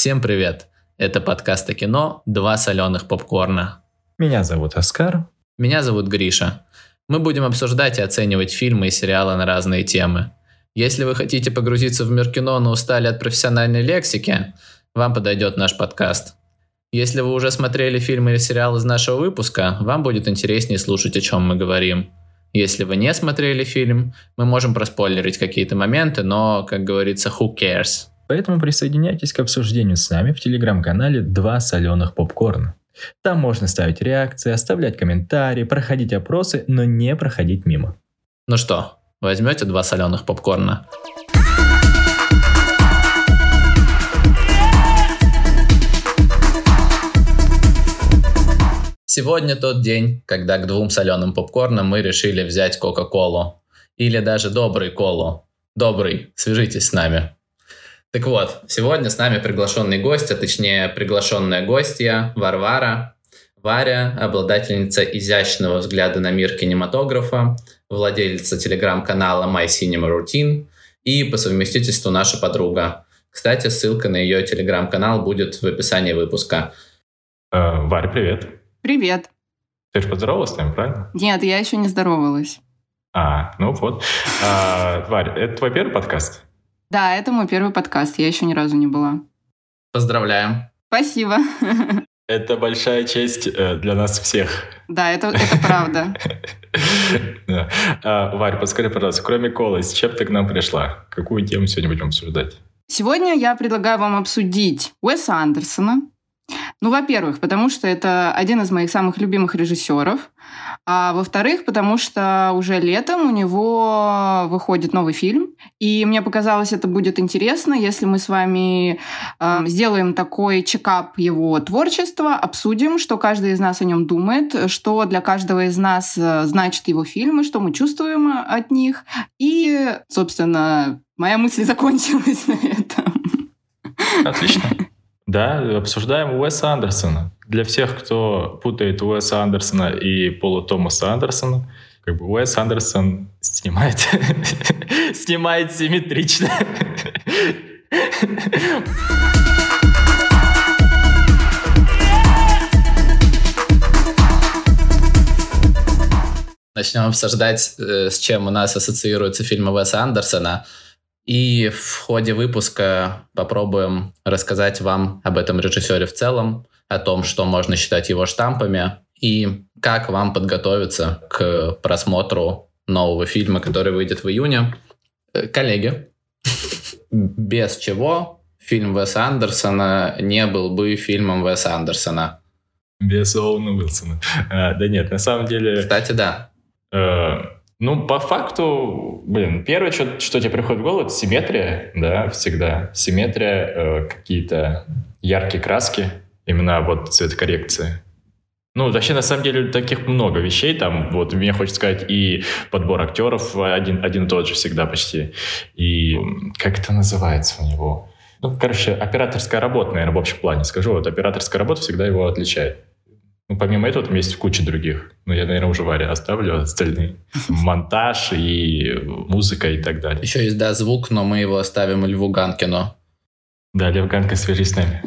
Всем привет! Это подкаст о кино «Два соленых попкорна». Меня зовут Оскар. Меня зовут Гриша. Мы будем обсуждать и оценивать фильмы и сериалы на разные темы. Если вы хотите погрузиться в мир кино, но устали от профессиональной лексики, вам подойдет наш подкаст. Если вы уже смотрели фильмы или сериалы из нашего выпуска, вам будет интереснее слушать, о чем мы говорим. Если вы не смотрели фильм, мы можем проспойлерить какие-то моменты, но, как говорится, who cares? Поэтому присоединяйтесь к обсуждению с нами в телеграм-канале «Два соленых попкорна». Там можно ставить реакции, оставлять комментарии, проходить опросы, но не проходить мимо. Ну что, возьмете два соленых попкорна? Сегодня тот день, когда к двум соленым попкорнам мы решили взять Кока-Колу. Или даже Добрый колу. Добрый, свяжитесь с нами. Так вот, сегодня с нами приглашенный гость, а точнее приглашенная гостья Варвара. Варя, обладательница изящного взгляда на мир кинематографа, владелица телеграм-канала My Cinema Routine и по совместительству наша подруга. Кстати, ссылка на ее телеграм-канал будет в описании выпуска. Варя, привет. Привет. Ты же поздоровалась с нами, правильно? Нет, я еще не здоровалась. Варя, это твой первый подкаст? Да, это мой первый подкаст, я еще ни разу не была. Поздравляем. Спасибо. Это большая честь для нас всех. Да, это правда. Варь, подскажи, пожалуйста, кроме колы, с чем ты к нам пришла? Какую тему сегодня будем обсуждать? Сегодня я предлагаю вам обсудить Уэса Андерсона. Ну, во-первых, потому что это один из моих самых любимых режиссеров. А во-вторых, потому что уже летом у него выходит новый фильм. И мне показалось, это будет интересно, если мы с вами сделаем такой чекап его творчества, обсудим, что каждый из нас о нем думает, что для каждого из нас значит его фильмы, что мы чувствуем от них. И, собственно, моя мысль закончилась на этом. Отлично. Да, обсуждаем Уэса Андерсона. Для всех, кто путает Уэса Андерсона и Пола Томаса Андерсона, как бы Уэс Андерсон снимает симметрично. Начнем обсуждать, с чем у нас ассоциируются фильмы Уэса Андерсона. И в ходе выпуска попробуем рассказать вам об этом режиссере в целом, о том, что можно считать его штампами, и как вам подготовиться к просмотру нового фильма, который выйдет в июне. Коллеги, без чего фильм Уэса Андерсона не был бы фильмом Уэса Андерсона? Без Оуэна Уилсона. Да нет, на самом деле... Кстати, да. Ну, по факту, первое, что тебе приходит в голову, это симметрия, да, всегда. Симметрия, какие-то яркие краски, именно вот цветокоррекции. Ну, вообще, на самом деле, таких много вещей, там, вот, мне хочется сказать, и подбор актеров один и тот же всегда почти, и как это называется у него? Ну, короче, операторская работа, наверное, в общем плане, скажу, вот операторская работа всегда его отличает. Ну, помимо этого, там есть куча других. Ну, я, наверное, уже Варе оставлю остальные. Монтаж и музыка и так далее. Еще есть, да, звук, но мы его оставим Льву Ганкину. Да, Лев Ганкин, свяжись с нами.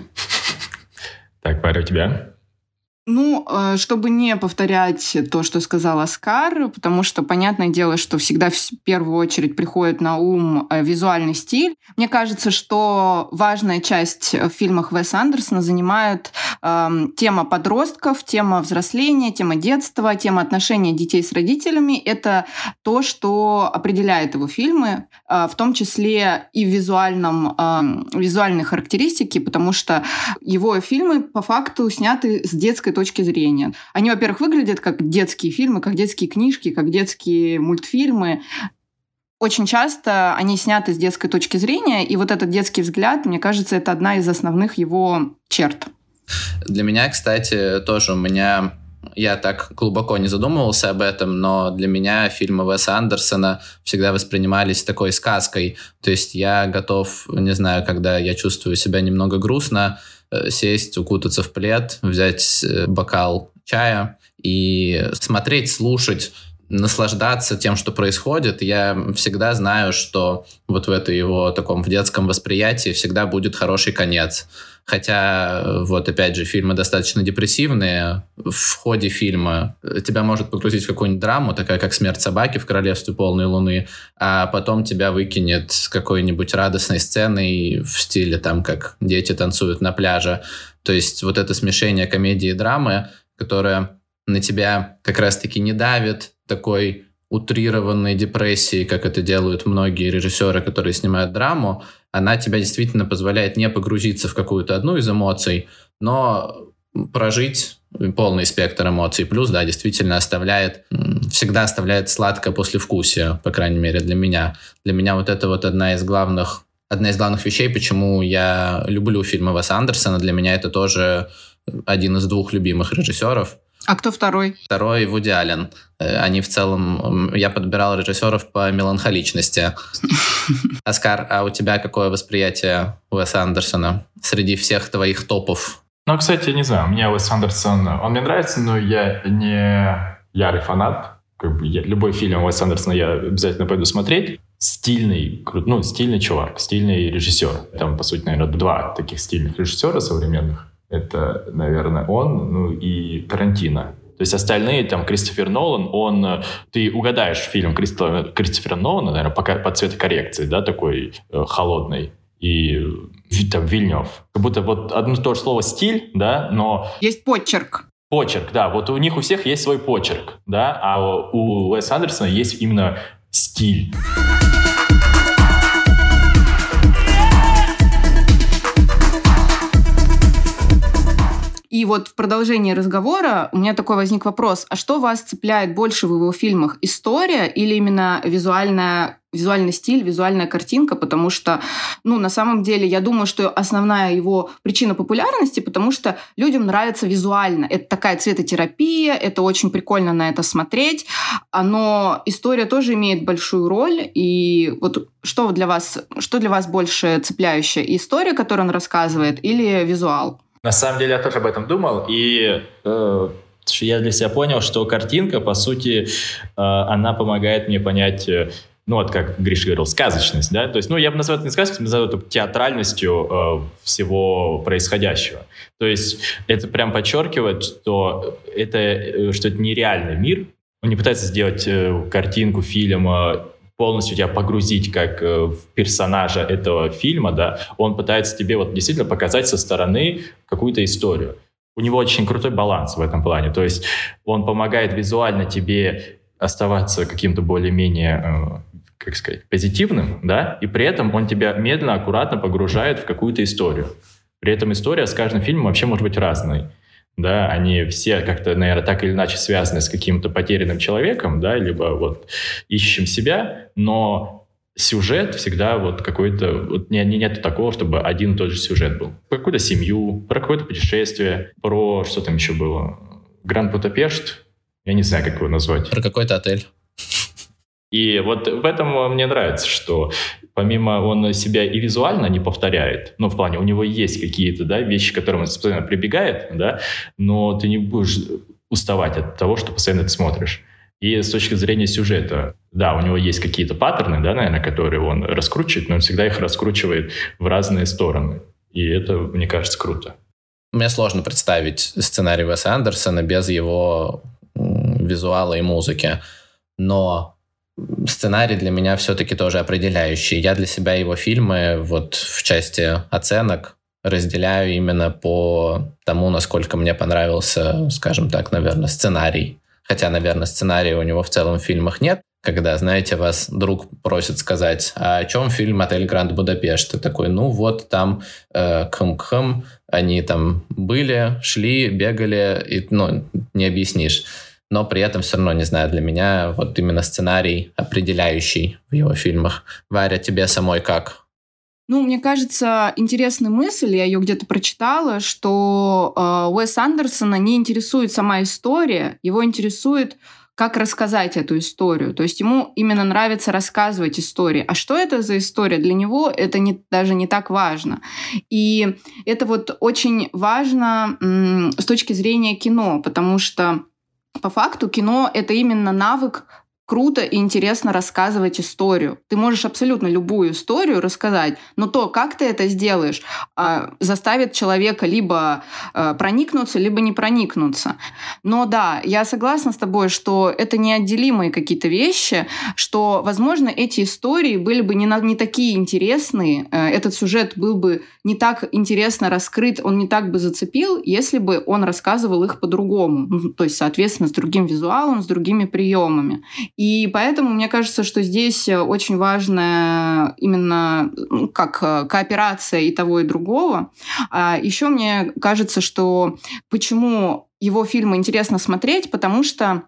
Так, Варя, у тебя? Ну, чтобы не повторять то, что сказал Оскар, потому что, понятное дело, что всегда в первую очередь приходит на ум визуальный стиль. Мне кажется, что важная часть в фильмах Уэса Андерсона занимает тема подростков, тема взросления, тема детства, тема отношения детей с родителями. Это то, что определяет его фильмы, в том числе и в визуальной характеристике, потому что его фильмы по факту сняты с детской точки зрения. Они, во-первых, выглядят как детские фильмы, как детские книжки, как детские мультфильмы. Очень часто они сняты с детской точки зрения, и вот этот детский взгляд, мне кажется, это одна из основных его черт. Для меня, кстати, тоже я так глубоко не задумывался об этом, но для меня фильмы Уэса Андерсона всегда воспринимались такой сказкой. То есть я готов, не знаю, когда я чувствую себя немного грустно, сесть, укутаться в плед, взять бокал чая и смотреть, слушать, наслаждаться тем, что происходит. Я всегда знаю, что вот в этом его таком в детском восприятии всегда будет хороший конец. Хотя, вот опять же, фильмы достаточно депрессивные. В ходе фильма тебя может погрузить в какую-нибудь драму, такая как «Смерть собаки» в «Королевстве полной луны», а потом тебя выкинет с какой-нибудь радостной сценой в стиле, там, как дети танцуют на пляже. То есть вот это смешение комедии и драмы, которое на тебя как раз-таки не давит такой утрированной депрессии, как это делают многие режиссеры, которые снимают драму, она тебя действительно позволяет не погрузиться в какую-то одну из эмоций, но прожить полный спектр эмоций. Плюс, да, действительно всегда оставляет сладкое послевкусие, по крайней мере, для меня. Для меня вот это вот одна из главных вещей, почему я люблю фильмы Уэса Андерсона. Для меня это тоже один из двух любимых режиссеров. А кто второй? Второй — Вуди Аллен. Они в целом... Я подбирал режиссеров по меланхоличности. Оскар, а у тебя какое восприятие Уэса Андерсона среди всех твоих топов? Ну, кстати, я не знаю. Мне Уэс Андерсон... Он мне нравится, но я не ярый фанат. Как бы любой фильм Уэса Андерсона я обязательно пойду смотреть. Стильный чувак, стильный режиссер. Там, по сути, наверное, два таких стильных режиссера современных. Это, наверное, он, ну и Тарантино. То есть остальные, там, Кристофер Нолан, ты угадаешь фильм Кристофера Нолана, наверное, пока по цветокоррекции, да, такой холодный. И там Вильнев. Как будто вот одно то же слово «стиль», да, но... Есть подчерк. Подчерк, да. Вот у них у всех есть свой подчерк, да, а у Уэса Андерсона есть именно стиль. И вот в продолжении разговора у меня такой возник вопрос. А что вас цепляет больше в его фильмах? История или именно визуальный стиль, визуальная картинка? Потому что, на самом деле, я думаю, что основная его причина популярности, потому что людям нравится визуально. Это такая цветотерапия, это очень прикольно на это смотреть. Но история тоже имеет большую роль. И вот что для вас больше цепляющее? История, которую он рассказывает, или визуал? На самом деле я тоже об этом думал, и я для себя понял, что картинка, по сути, она помогает мне понять, вот как Гриша говорил, сказочность, да, то есть, я бы назвал это не сказочностью, я бы назвал это театральностью всего происходящего. То есть это прям подчеркивает, что это нереальный мир. Он не пытается сделать картинку фильма, полностью тебя погрузить как в персонажа этого фильма, да, он пытается тебе вот действительно показать со стороны какую-то историю. У него очень крутой баланс в этом плане, то есть он помогает визуально тебе оставаться каким-то более-менее, позитивным, да, и при этом он тебя медленно, аккуратно погружает в какую-то историю. При этом история с каждым фильмом вообще может быть разной. Да, они все как-то, наверное, так или иначе связаны с каким-то потерянным человеком, да, либо вот ищущим себя, но сюжет всегда вот какой-то... Вот нету такого, чтобы один и тот же сюжет был. Про какую-то семью, про какое-то путешествие, про... Что там еще было? Гранд Будапешт? Я не знаю, как его назвать. Про какой-то отель. И вот в этом мне нравится, что... Помимо он себя и визуально не повторяет, в плане у него есть какие-то вещи, к которым он постоянно прибегает, да, но ты не будешь уставать от того, что постоянно это смотришь. И с точки зрения сюжета, да, у него есть какие-то паттерны, да, наверное, которые он раскручивает, но он всегда их раскручивает в разные стороны. И это, мне кажется, круто. Мне сложно представить сценарий Уэса Андерсона без его визуала и музыки, но... Сценарий для меня все-таки тоже определяющий. Я для себя его фильмы вот в части оценок разделяю именно по тому, насколько мне понравился, скажем так, наверное, сценарий. Хотя, наверное, сценария у него в целом в фильмах нет. Когда, знаете, вас друг просит сказать, а о чем фильм «Отель Гранд Будапешт»? Ты такой, там кхм-кхм, они там были, шли, бегали, и, не объяснишь. Но при этом все равно, не знаю, для меня вот именно сценарий, определяющий в его фильмах. Варя, тебе самой как? Мне кажется, интересная мысль, я ее где-то прочитала, что Уэса Андерсона не интересует сама история, его интересует, как рассказать эту историю. То есть ему именно нравится рассказывать истории. А что это за история? Для него это даже не так важно. И это вот очень важно с точки зрения кино, потому что по факту кино — это именно навык круто и интересно рассказывать историю. Ты можешь абсолютно любую историю рассказать, но то, как ты это сделаешь, заставит человека либо проникнуться, либо не проникнуться. Но да, я согласна с тобой, что это неотделимые какие-то вещи, что, возможно, эти истории были бы не такие интересные, этот сюжет был бы не так интересно раскрыт, он не так бы зацепил, если бы он рассказывал их по-другому. То есть, соответственно, с другим визуалом, с другими приемами. И поэтому мне кажется, что здесь очень важно именно как кооперация и того, и другого. А еще мне кажется, что почему его фильмы интересно смотреть, потому что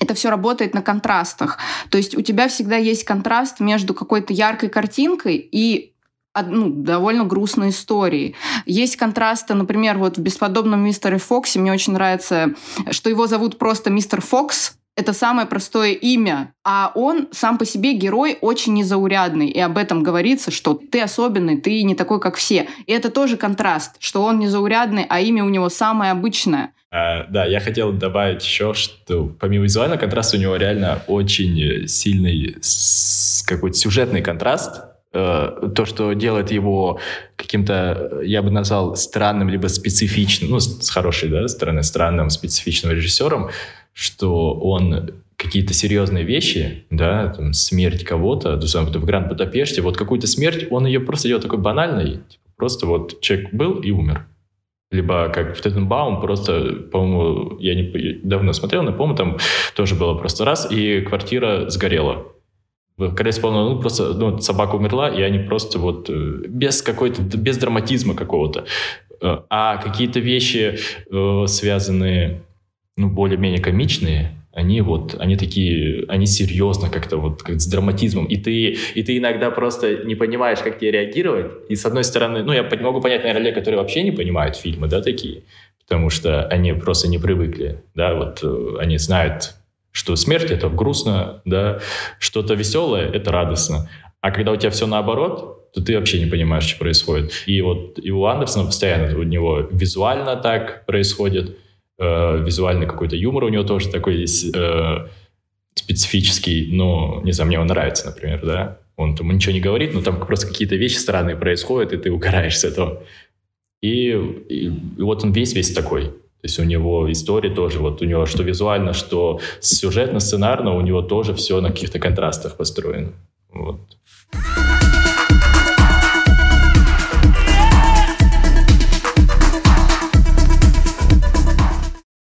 это все работает на контрастах. То есть у тебя всегда есть контраст между какой-то яркой картинкой и довольно грустной истории. Есть контрасты, например, вот в «Бесподобном мистере Фоксе» мне очень нравится, что его зовут просто мистер Фокс. Это самое простое имя, а он сам по себе герой очень незаурядный, и об этом говорится, что ты особенный, ты не такой, как все. И это тоже контраст, что он незаурядный, а имя у него самое обычное. Да, я хотел добавить еще, что помимо визуального контраста у него реально очень сильный какой-то сюжетный контраст. То, что делает его каким-то, я бы назвал, странным, либо специфичным, с хорошей стороны, странным, специфичным режиссером, что он какие-то серьезные вещи, смерть кого-то, в Гранд Будапеште, вот какую-то смерть, он ее просто делает такой банальной, просто вот человек был и умер. Либо как в Тененбаум, просто, по-моему, давно смотрел, но, по-моему, там тоже было просто раз, и квартира сгорела. В «Королевстве полной луны» просто собака умерла, и они просто без драматизма какого-то. А какие-то вещи, связанные, более-менее комичные, они серьезно как-то как с драматизмом. И ты иногда просто не понимаешь, как тебе реагировать. И с одной стороны, я могу понять, наверное, людей, которые вообще не понимают фильмы, такие, потому что они просто не привыкли, они знают, что смерть — это грустно, что-то веселое — это радостно. А когда у тебя все наоборот, то ты вообще не понимаешь, что происходит. И и у Андерсона постоянно у него визуально так происходит, визуальный какой-то юмор у него тоже такой есть, специфический, мне он нравится, например, Он там ничего не говорит, но там просто какие-то вещи странные происходят, и ты угораешь с этого. И вот он весь такой. То есть у него истории тоже, у него что визуально, что сюжетно-сценарно, у него тоже все на каких-то контрастах построено. Вот.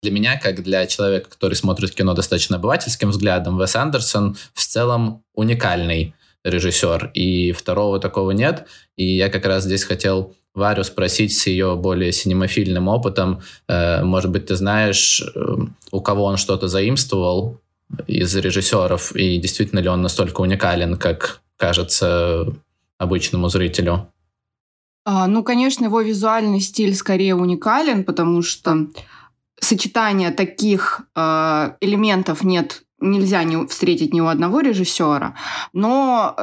Для меня, как для человека, который смотрит кино достаточно обывательским взглядом, Уэс Андерсон в целом уникальный режиссер, и второго такого нет. И я как раз здесь хотел Варю спросить с ее более синемофильным опытом. Может быть, ты знаешь, у кого он что-то заимствовал из режиссеров, и действительно ли он настолько уникален, как кажется обычному зрителю? Конечно, его визуальный стиль скорее уникален, потому что сочетания таких элементов нельзя не встретить ни у одного режиссера, но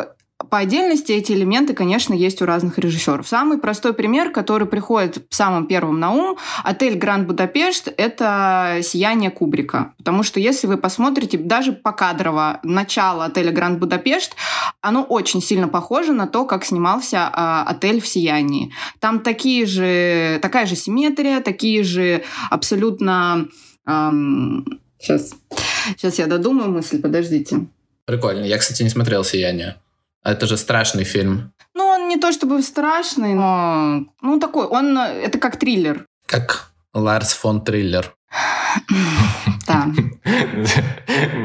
по отдельности эти элементы, конечно, есть у разных режиссеров. Самый простой пример, который приходит самым первым на ум, «Отель Гранд Будапешт» — это «Сияние» Кубрика. Потому что если вы посмотрите даже покадрово начало «Отеля Гранд Будапешт», оно очень сильно похоже на то, как снимался «Отель в сиянии». Там такая же симметрия, такие же абсолютно... Сейчас я додумаю мысль, подождите. Прикольно. Я, кстати, не смотрел «Сияние». Это же страшный фильм. Он не то чтобы страшный, но... такой, это как триллер. Как Ларс фон Триллер. Да.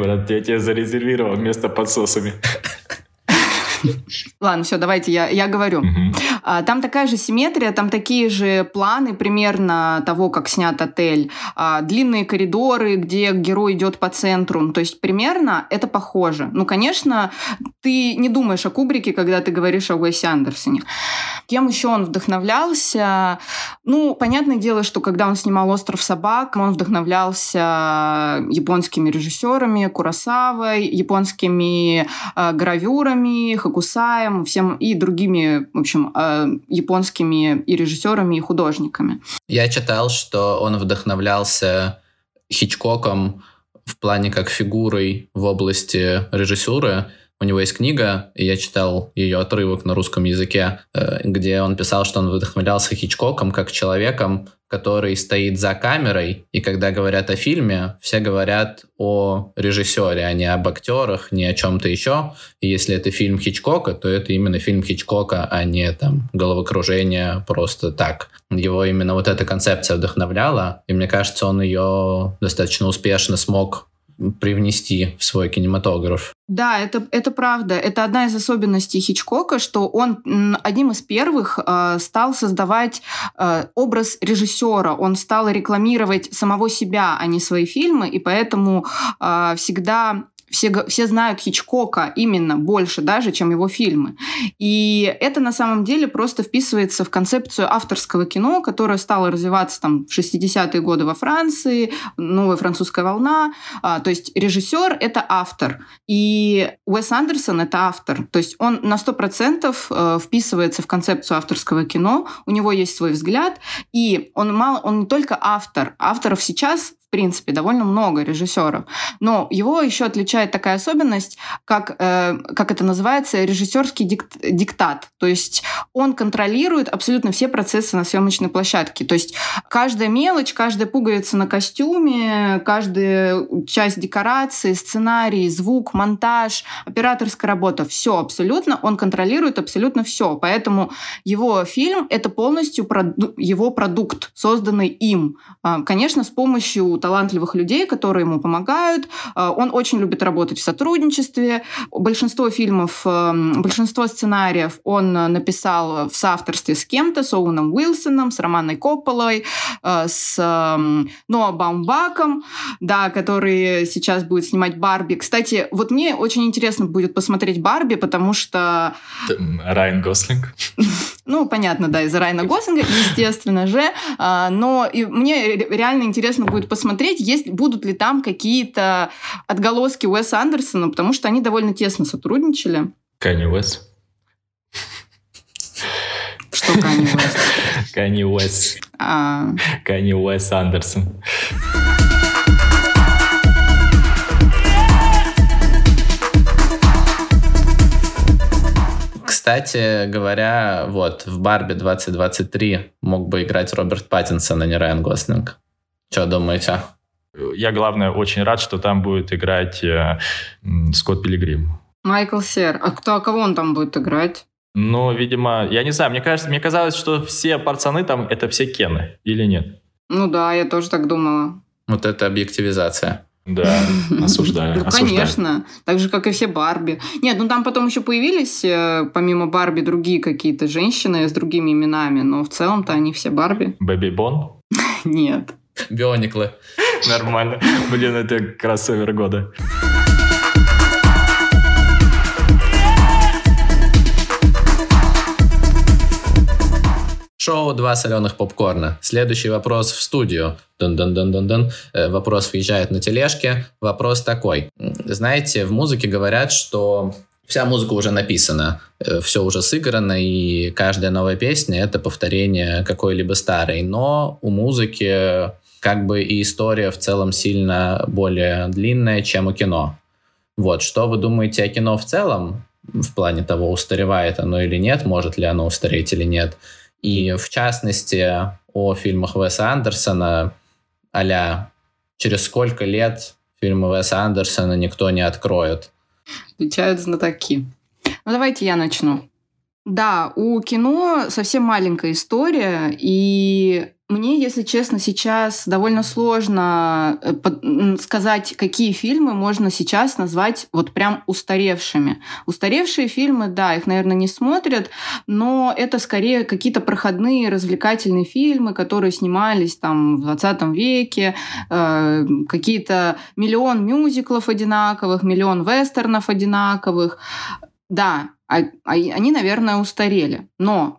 Брат, я тебя зарезервировал место под сосами. Ладно, все, давайте я говорю. Угу. Там такая же симметрия, там такие же планы примерно того, как снят отель. Длинные коридоры, где герой идет по центру. То есть примерно это похоже. Конечно, ты не думаешь о Кубрике, когда ты говоришь о Уэсе Андерсоне. Кем еще он вдохновлялся? Понятное дело, что когда он снимал «Остров собак», он вдохновлялся японскими режиссерами, Куросавой, японскими гравюрами, Кусаем, всем и другими, в общем, японскими и режиссерами, и художниками. Я читал, что он вдохновлялся Хичкоком в плане как фигурой в области режиссуры. У него есть книга, и я читал ее отрывок на русском языке, где он писал, что он вдохновлялся Хичкоком как человеком, который стоит за камерой, и когда говорят о фильме, все говорят о режиссере, а не об актерах, не о чем-то еще. И если это фильм Хичкока, то это именно фильм Хичкока, а не там головокружение просто так. Его именно вот эта концепция вдохновляла, и мне кажется, он ее достаточно успешно смог привнести в свой кинематограф. Да, это правда. Это одна из особенностей Хичкока, что он одним из первых стал создавать образ режиссера. Он стал рекламировать самого себя, а не свои фильмы, и поэтому всегда... Все знают Хичкока именно больше даже, чем его фильмы. И это на самом деле просто вписывается в концепцию авторского кино, которое стало развиваться там, в 60-е годы во Франции, новая французская волна. То есть режиссер — это автор. И Уэс Андерсон — это автор. То есть он на 100% вписывается в концепцию авторского кино, у него есть свой взгляд, и он не только автор. Авторов сейчас... в принципе, довольно много режиссеров. Но его еще отличает такая особенность, как это называется, режиссерский диктат. То есть он контролирует абсолютно все процессы на съемочной площадке. То есть каждая мелочь, каждая пуговица на костюме, каждая часть декорации, сценарий, звук, монтаж, операторская работа, все абсолютно, он контролирует абсолютно все. Поэтому его фильм — это полностью его продукт, созданный им. Конечно, с помощью талантливых людей, которые ему помогают. Он очень любит работать в сотрудничестве. Большинство сценариев он написал в соавторстве с кем-то, с Оуэном Уилсоном, с Романой Копполой, с Ноа Баумбаком, да, который сейчас будет снимать «Барби». Кстати, вот мне очень интересно будет посмотреть «Барби», потому что... Райан Гослинг. Ну, понятно, да, из-за Райана Гослинга, естественно же. Но мне реально интересно будет посмотреть, будут ли там какие-то отголоски Уэса Андерсона, потому что они довольно тесно сотрудничали. Канье Уэст. Что Канье Уэст? Канье Уэст. Канье Уэс Андерсон. Кстати говоря, вот в «Барби 2023» мог бы играть Роберт Паттинсон, а не Райан Гослинг. Что думаете? Я, главное, очень рад, что там будет играть Скотт Пилигрим. Майкл Сер. А кого он там будет играть? Ну, видимо, я не знаю. Мне казалось, что все пацаны там — это все Кены. Или нет? Ну да, я тоже так думала. Вот это объективизация. Да, осуждаю. Ну, конечно. Так же, как и все Барби. Нет, ну там потом еще появились, помимо Барби, другие какие-то женщины с другими именами, но в целом-то они все Барби. Бэби Бон? Нет. Биониклы. Нормально. Блин, это кроссовер года. Шоу «Два соленых попкорна». Следующий вопрос в студию. Дун-дун-дун-дун-дун. Вопрос въезжает на тележке. Вопрос такой. Знаете, в музыке говорят, что вся музыка уже написана, все уже сыграно, и каждая новая песня — это повторение какой-либо старой. Но у музыки как бы и история в целом сильно более длинная, чем у кино. Вот, что вы думаете о кино в целом, в плане того, устаревает оно или нет, может ли оно устареть или нет. И в частности о фильмах Уэса Андерсона, а-ля через сколько лет фильмы Уэса Андерсона никто не откроет. Отвечают знатоки. Ну, давайте я начну. Да, у кино совсем маленькая история, и мне, если честно, сейчас довольно сложно сказать, какие фильмы можно сейчас назвать вот прям устаревшими. Устаревшие фильмы, да, их, наверное, не смотрят, но это скорее какие-то проходные развлекательные фильмы, которые снимались там в 20 веке, какие-то миллион мюзиклов одинаковых, миллион вестернов одинаковых. Да, они, наверное, устарели. Но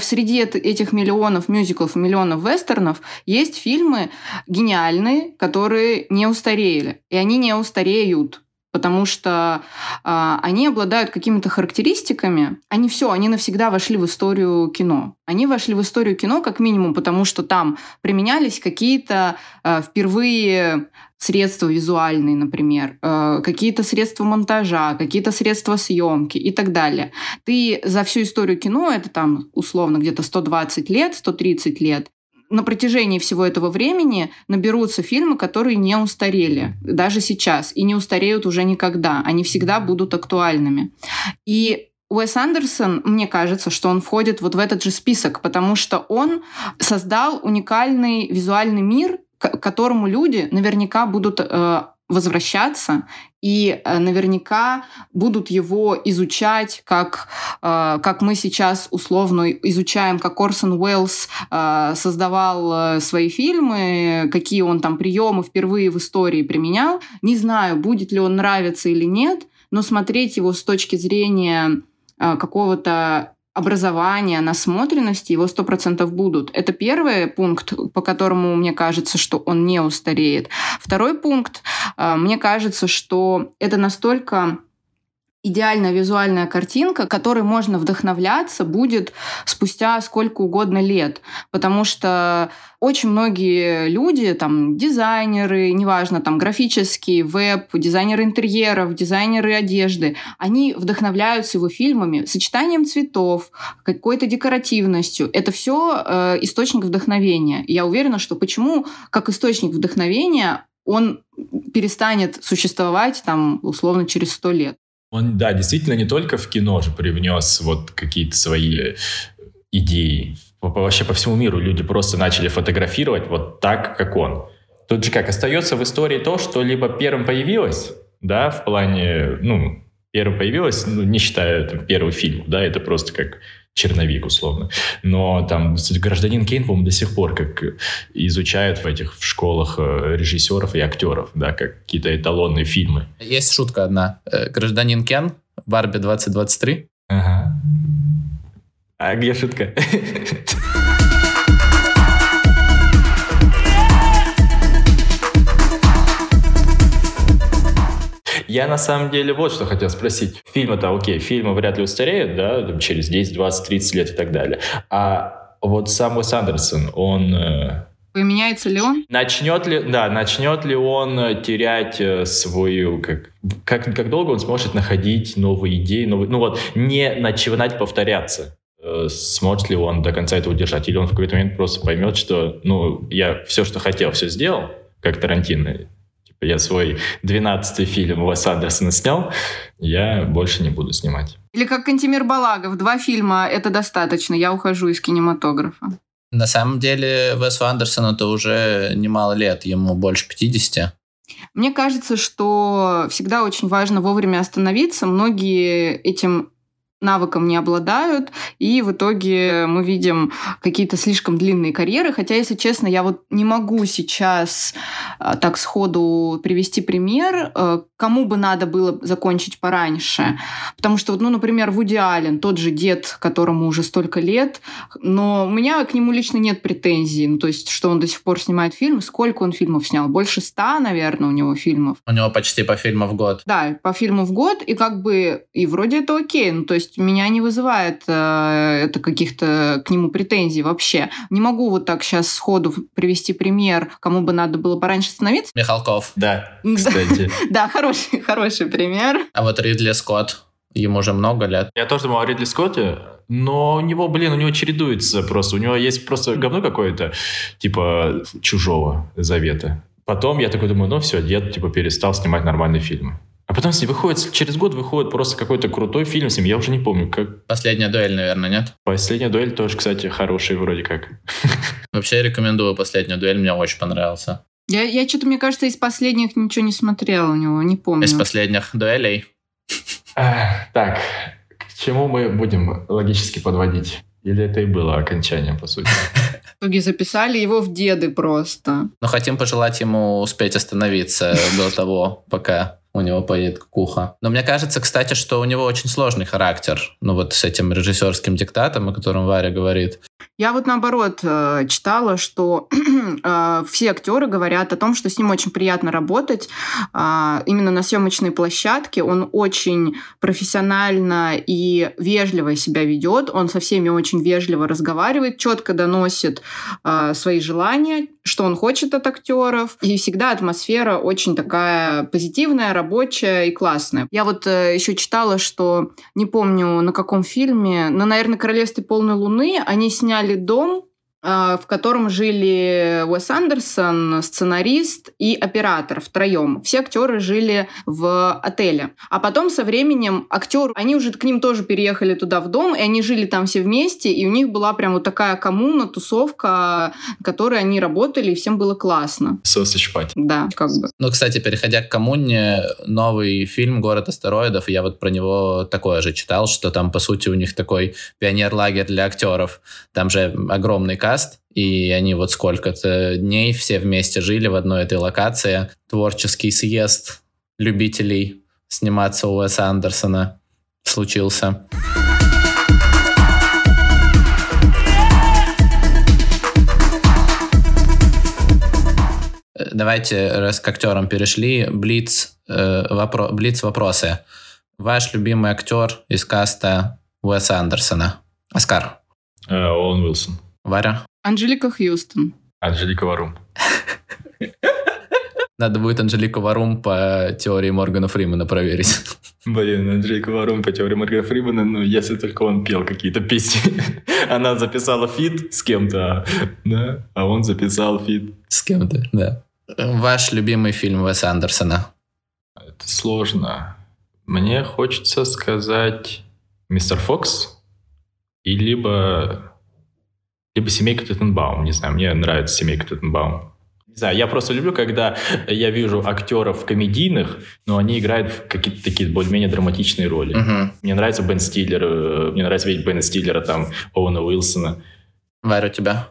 среди этих миллионов мюзиклов и миллионов вестернов есть фильмы гениальные, которые не устарели. И они не устареют. потому что они обладают какими-то характеристиками. Они навсегда вошли в историю кино. Они вошли в историю кино как минимум, потому что там применялись какие-то впервые средства визуальные, например, какие-то средства монтажа, какие-то средства съемки и так далее. Ты за всю историю кино, это там условно где-то 120 лет, 130 лет, на протяжении всего этого времени наберутся фильмы, которые не устарели даже сейчас и не устареют уже никогда. Они всегда будут актуальными. И Уэс Андерсон, мне кажется, что он входит вот в этот же список, потому что он создал уникальный визуальный мир, к которому люди наверняка будут возвращаться и наверняка будут его изучать, как мы сейчас условно изучаем, как Орсон Уэллс создавал свои фильмы, какие он там приемы впервые в истории применял. Не знаю, будет ли он нравиться или нет, но смотреть его с точки зрения какого-то образования, насмотренности, его 100% будут. Это первый пункт, по которому мне кажется, что он не устареет. Второй пункт, мне кажется, что это настолько идеальная визуальная картинка, которой можно вдохновляться будет спустя сколько угодно лет. Потому что очень многие люди, там, дизайнеры, неважно, там, графический, веб, дизайнеры интерьеров, дизайнеры одежды, они вдохновляются его фильмами сочетанием цветов, какой-то декоративностью. Это все источник вдохновения. И я уверена, что почему, как источник вдохновения, он перестанет существовать, там, условно, через 100 лет. Он, да, действительно, не только в кино же привнес вот какие-то свои идеи. Вообще по всему миру люди просто начали фотографировать вот так, как он. Тут же как, остается в истории то, что либо первым появилось, да, в плане, ну, первым появилось, ну, не считая там, первый фильм, да, это просто как черновик условно. Но там «Гражданин Кейн», по-моему, до сих пор как изучают в школах режиссеров и актеров, да, как какие-то эталонные фильмы. Есть шутка одна. «Гражданин Кейн», «Барби 2023». Ага. А где шутка? Я на самом деле вот что хотел спросить. Фильмы-то, окей, фильмы вряд ли устареют, да, через 10, 20, 30 лет и так далее. А вот сам Уэс Андерсон, он... Поменяется ли он? Начнет ли он терять свою... Как долго он сможет находить новые идеи, не начинать повторяться? Сможет ли он до конца это удержать? Или он в какой-то момент просто поймет, что, я все, что хотел, все сделал, как Тарантино. Я свой 12-й фильм Уэса Андерсона снял, я больше не буду снимать. Или как Кантемир Балагов, 2 фильма, это достаточно, я ухожу из кинематографа. На самом деле Уэсу Андерсону-то уже немало лет, ему больше 50. Мне кажется, что всегда очень важно вовремя остановиться, многие этим навыком не обладают, и в итоге мы видим какие-то слишком длинные карьеры, хотя, если честно, я вот не могу сейчас так сходу привести пример, кому бы надо было закончить пораньше, потому что, например, Вуди Аллен, тот же дед, которому уже столько лет, но у меня к нему лично нет претензий, то есть, что он до сих пор снимает фильмы, сколько он фильмов снял, больше 100, наверное, у него фильмов. У него почти по фильму в год. Да, по фильму в год, и и вроде это окей, то есть меня не вызывает это каких-то к нему претензий вообще. Не могу вот так сейчас сходу привести пример, кому бы надо было пораньше остановиться. Михалков. Да, кстати. Да, хороший пример. А вот Ридли Скотт, ему уже много лет. Я тоже думал о Ридли Скотте, но у него чередуется просто. У него есть просто говно какое-то, типа «Чужого завета». Потом я такой думаю, дед перестал снимать нормальные фильмы. А потом через год выходит просто какой-то крутой фильм с ним, я уже не помню, как... «Последняя дуэль», наверное, нет? «Последняя дуэль» тоже, кстати, хороший вроде как. Вообще рекомендую «Последнюю дуэль», мне очень понравился. Я что-то, мне кажется, из последних ничего не смотрела у него, не помню. Из последних дуэлей? Так, к чему мы будем логически подводить? Или это и было окончание, по сути? В итоге записали его в деды просто. Но хотим пожелать ему успеть остановиться до того, пока... у него поедет кукуха. Но мне кажется, кстати, что у него очень сложный характер, с этим режиссерским диктатом, о котором Варя говорит. Я вот наоборот читала, что все актеры говорят о том, что с ним очень приятно работать. Именно на съемочной площадке он очень профессионально и вежливо себя ведет. Он со всеми очень вежливо разговаривает, четко доносит свои желания, что он хочет от актеров. И всегда атмосфера очень такая позитивная, рабочая и классная. Я вот еще читала, что не помню на каком фильме, но, наверное, «Королевство полной луны», они сняли дом, в котором жили Уэс Андерсон, сценарист и оператор втроем. Все актеры жили в отеле. А потом со временем актеры, они уже к ним тоже переехали туда в дом, и они жили там все вместе, и у них была прям вот такая коммуна, тусовка, в которой они работали, и всем было классно. Сосочпать. Да, как бы. Ну, кстати, переходя к коммуне, новый фильм «Город астероидов», я вот про него такое же читал, что там, по сути, у них такой пионер-лагерь для актеров. Там же огромный кадр, и они вот сколько-то дней все вместе жили в одной этой локации. Творческий съезд любителей сниматься у Уэса Андерсона случился. Давайте, раз к актерам перешли, блиц-вопросы. Ваш любимый актер из каста Уэса Андерсона? Оскар. Оуэн Уилсон. Варя? Анжелика Хьюстон. Анжелика Варум. Надо будет Анжелику Варум по теории Моргана Фримана проверить. Блин, Анжелика Варум по теории Моргана Фримана, ну, если только он пел какие-то песни. Она записала фит с кем-то, да? А он записал фит с кем-то, да. Ваш любимый фильм Уэса Андерсона? Это сложно. Мне хочется сказать «Мистер Фокс» и либо «Семейка Тененбаум», не знаю, мне нравится «Семейка Тененбаум». Не знаю, я просто люблю, когда я вижу актеров комедийных, но они играют в какие-то такие более-менее драматичные роли. Uh-huh. Мне нравится Бен Стиллер, мне нравится видеть Бена Стиллера, там, Оуэна Уилсона. Варя, у тебя?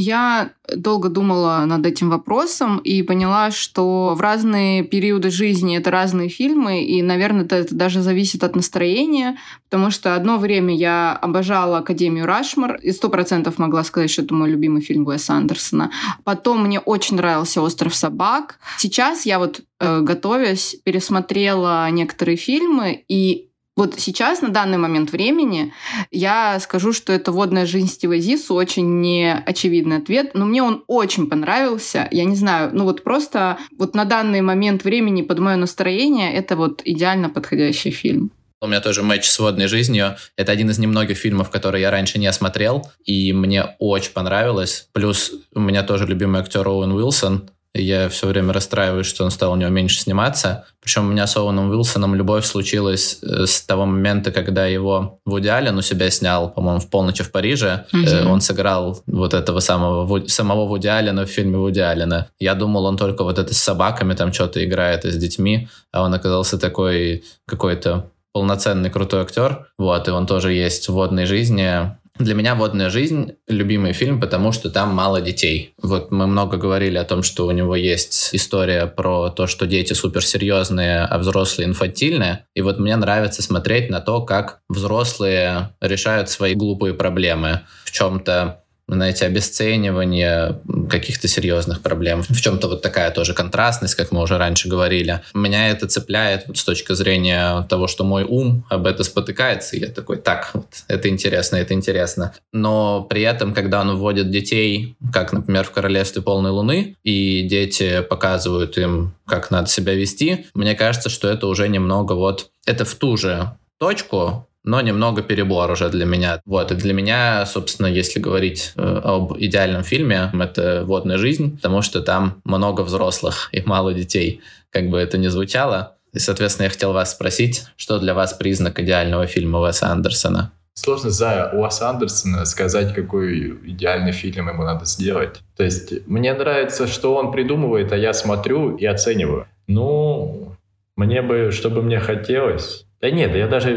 Я долго думала над этим вопросом и поняла, что в разные периоды жизни это разные фильмы, и, наверное, это даже зависит от настроения, потому что одно время я обожала «Академию Рашмор» и 100% могла сказать, что это мой любимый фильм Уэса Андерсона. Потом мне очень нравился «Остров собак». Сейчас я вот, готовясь, пересмотрела некоторые фильмы, и вот сейчас, на данный момент времени, я скажу, что это «Водная жизнь» Стива Зису, очень неочевидный ответ, но мне он очень понравился, я не знаю, ну вот просто вот на данный момент времени под мое настроение это вот идеально подходящий фильм. У меня тоже матч с «Водной жизнью». Это один из немногих фильмов, которые я раньше не смотрел, и мне очень понравилось. Плюс у меня тоже любимый актер Оуэн Уилсон. Я все время расстраиваюсь, что он стал у него меньше сниматься. Причем у меня с Оуэном Уилсоном любовь случилась с того момента, когда его Вуди Аллен у себя снял, по-моему, в «Полночи в Париже». Mm-hmm. Он сыграл вот этого самого Вуди Аллена в фильме Вуди Аллена. Я думал, он только вот это с собаками там что-то играет, и с детьми, а он оказался такой какой-то полноценный крутой актер. Вот, и он тоже есть в «Водной жизни». Для меня «Водная жизнь» — любимый фильм, потому что там мало детей. Вот мы много говорили о том, что у него есть история про то, что дети суперсерьезные, а взрослые инфантильные. И вот мне нравится смотреть на то, как взрослые решают свои глупые проблемы. В чем-то, знаете, обесценивание каких-то серьезных проблем. В чем-то вот такая тоже контрастность, как мы уже раньше говорили. Меня это цепляет вот с точки зрения того, что мой ум об этом спотыкается. И я такой, так, вот, это интересно. Но при этом, когда он вводит детей, как, например, в «Королевстве полной луны», и дети показывают им, как надо себя вести, мне кажется, что это уже немного вот... Это в ту же точку, но немного перебор уже для меня. Вот, и для меня, собственно, если говорить об идеальном фильме, это «Водная жизнь», потому что там много взрослых и мало детей, как бы это ни звучало. И, соответственно, я хотел вас спросить, что для вас признак идеального фильма Уэса Андерсона? Сложно за Уэса Андерсона сказать, какой идеальный фильм ему надо сделать. То есть мне нравится, что он придумывает, а я смотрю и оцениваю. Ну, мне бы, чтобы мне хотелось... Да нет, я даже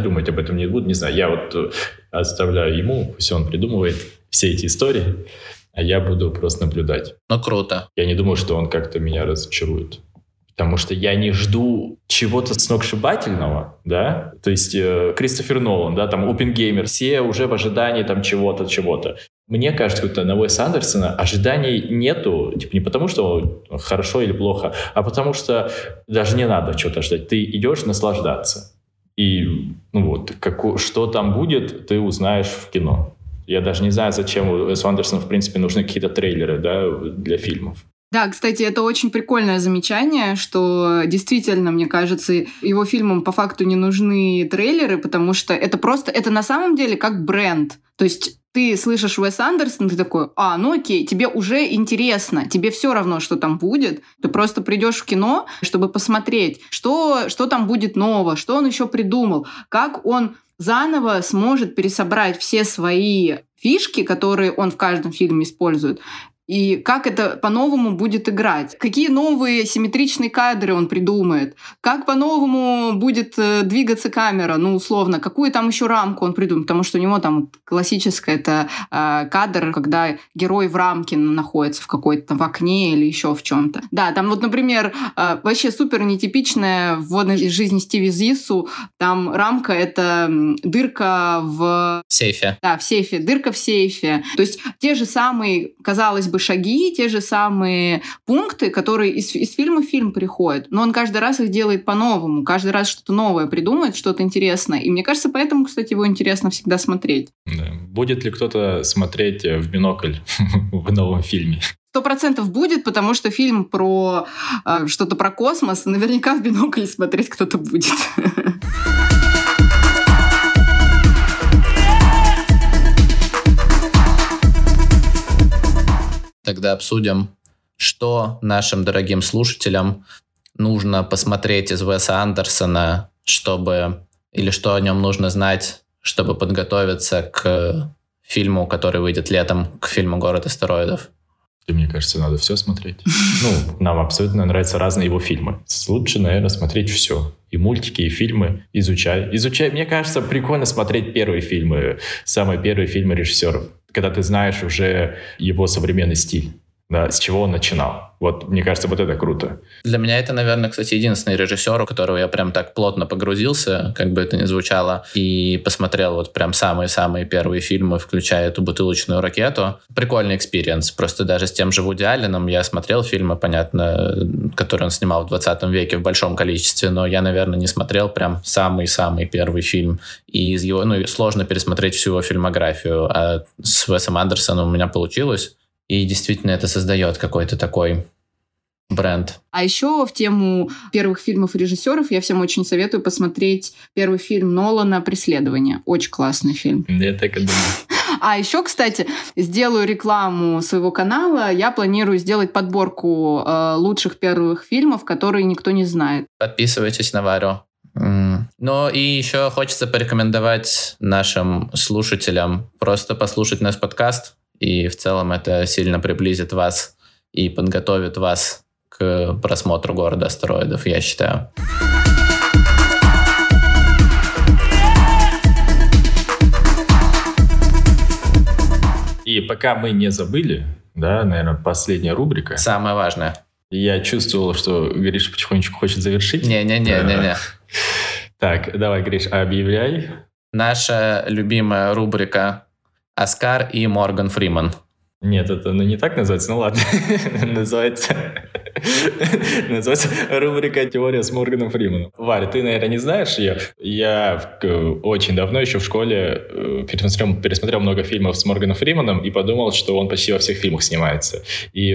думать об этом не буду, не знаю. Я вот оставляю ему, все он придумывает, все эти истории, а я буду просто наблюдать. Ну, круто. Я не думаю, что он как-то меня разочарует. Потому что я не жду чего-то сногсшибательного, да? То есть Кристофер Нолан, да, там, Оппенгеймер, все уже в ожидании там чего-то. Мне кажется, вот на Уэса Андерсона ожиданий нету, типа не потому, что хорошо или плохо, а потому что даже не надо чего-то ждать. Ты идешь наслаждаться. И ну вот, что там будет, ты узнаешь в кино. Я даже не знаю, зачем Уэсу Андерсону, в принципе, нужны какие-то трейлеры, да, для фильмов. Да, кстати, это очень прикольное замечание, что действительно, мне кажется, его фильмам по факту не нужны трейлеры, потому что это просто, это на самом деле как бренд. То есть ты слышишь Уэс Андерсон, ты такой, а, ну окей, тебе уже интересно, тебе все равно, что там будет. Ты просто придешь в кино, чтобы посмотреть, что там будет нового, что он еще придумал, как он заново сможет пересобрать все свои фишки, которые он в каждом фильме использует, и как это по-новому будет играть, какие новые симметричные кадры он придумает, как по-новому будет двигаться камера, ну, условно, какую там еще рамку он придумает, потому что у него там классическая это кадр, когда герой в рамке находится в какой-то в окне или еще в чем-то. Да, там вот, например, вообще супер нетипичная в водной жизни Стиви Зису, там рамка — это дырка в... сейфе. Да, в сейфе, дырка в сейфе. То есть те же самые, казалось бы, шаги, те же самые пункты, которые из фильма в фильм приходят, но он каждый раз их делает по-новому, каждый раз что-то новое придумает, что-то интересное, и мне кажется, поэтому, кстати, его интересно всегда смотреть. Да. Будет ли кто-то смотреть в бинокль в новом фильме? 100% будет, потому что фильм про что-то про космос, наверняка в бинокль смотреть кто-то будет. Тогда обсудим, что нашим дорогим слушателям нужно посмотреть из Уэса Андерсона, чтобы, или что о нем нужно знать, чтобы подготовиться к фильму, который выйдет летом, к фильму «Город астероидов». И мне кажется, надо все смотреть. Ну, нам абсолютно нравятся разные его фильмы. Лучше, наверное, смотреть все. И мультики, и фильмы. Изучай. Мне кажется, прикольно смотреть первые фильмы, самые первые фильмы режиссеров, когда ты знаешь уже его современный стиль, да, с чего он начинал. Вот, мне кажется, вот это круто. Для меня это, наверное, кстати, единственный режиссер, у которого я прям так плотно погрузился, как бы это ни звучало, и посмотрел вот прям самые-самые первые фильмы, включая эту «Бутылочную ракету». Прикольный экспириенс. Просто даже с тем же Вуди Алленом я смотрел фильмы, понятно, которые он снимал в 20 веке в большом количестве, но я, наверное, не смотрел прям самый-самый первый фильм. И из его, ну, сложно пересмотреть всю его фильмографию. А с Уэсом Андерсоном у меня получилось. И действительно это создает какой-то такой бренд. А еще в тему первых фильмов режиссеров я всем очень советую посмотреть первый фильм Нолана «Преследование». Очень классный фильм. Я так и думаю. А еще, кстати, сделаю рекламу своего канала. Я планирую сделать подборку лучших первых фильмов, которые никто не знает. Подписывайтесь на Варю. Ну и еще хочется порекомендовать нашим слушателям просто послушать наш подкаст. И в целом это сильно приблизит вас и подготовит вас к просмотру «Города астероидов», я считаю. И пока мы не забыли, да, наверное, последняя рубрика. Самое важное. Я чувствовал, что Гриша потихонечку хочет завершить. Не-не-не. Так, давай, Гриш, объявляй. Наша любимая рубрика «Оскар и Морган Фриман». Нет, это не так называется, ну ладно. Называется рубрика «Теория с Морганом Фриманом». Варя, ты, наверное, не знаешь ее. Я очень давно еще в школе пересмотрел много фильмов с Морганом Фриманом и подумал, что он почти во всех фильмах снимается. И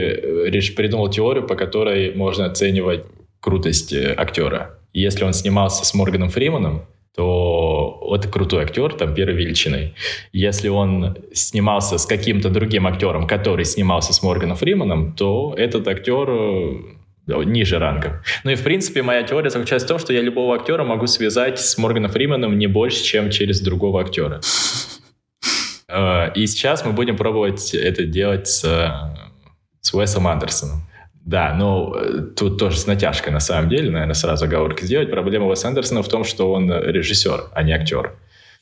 придумал теорию, по которой можно оценивать крутость актера. Если он снимался с Морганом Фриманом, то это крутой актер, там, первой величины. Если он снимался с каким-то другим актером, который снимался с Морганом Фриманом, то этот актер ниже рангом. Ну и, в принципе, моя теория заключается в том, что я любого актера могу связать с Морганом Фриманом не больше, чем через другого актера. И сейчас мы будем пробовать это делать с Уэсом Андерсоном. Да, но тут тоже с натяжкой, на самом деле, наверное, сразу оговорки сделать. Проблема Уэса Андерсона в том, что он режиссер, а не актер.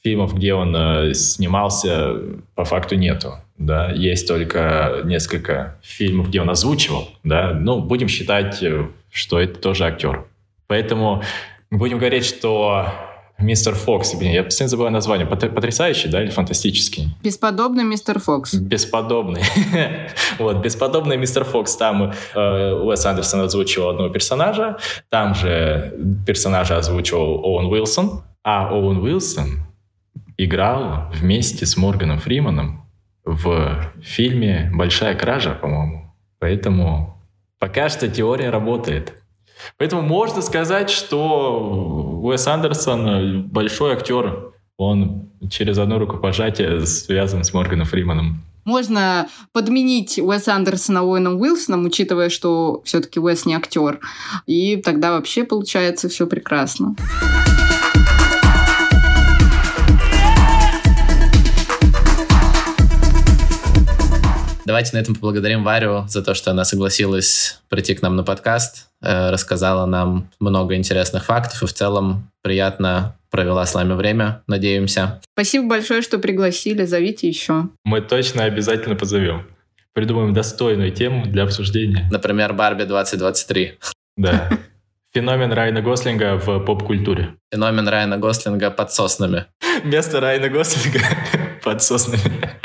Фильмов, где он снимался, по факту нету. Да? Есть только несколько фильмов, где он озвучивал. Да? Ну, будем считать, что это тоже актер. Поэтому будем говорить, что Мистер Фокс, я постоянно забываю название. Потрясающий, да, или фантастический? Бесподобный мистер Фокс. Бесподобный. Вот, бесподобный мистер Фокс. Там Уэс Андерсон озвучивал одного персонажа. Там же персонажа озвучивал Оуэн Уилсон. А Оуэн Уилсон играл вместе с Морганом Фриманом в фильме «Большая кража», по-моему. Поэтому пока что теория работает. Поэтому можно сказать, что Уэс Андерсон большой актер. Он через одно рукопожатие связан с Морганом Фриманом. Можно подменить Уэса Андерсона Оуэном Уилсоном, учитывая, что все-таки Уэс не актер. И тогда вообще получается все прекрасно. Давайте на этом поблагодарим Варю за то, что она согласилась прийти к нам на подкаст, рассказала нам много интересных фактов и в целом приятно провела с нами время, надеемся. Спасибо большое, что пригласили, зовите еще. Мы точно обязательно позовем. Придумаем достойную тему для обсуждения. Например, Барби 2023. Да. Феномен Райана Гослинга в поп-культуре. Феномен Райана Гослинга под соснами. Место Райана Гослинга под соснами.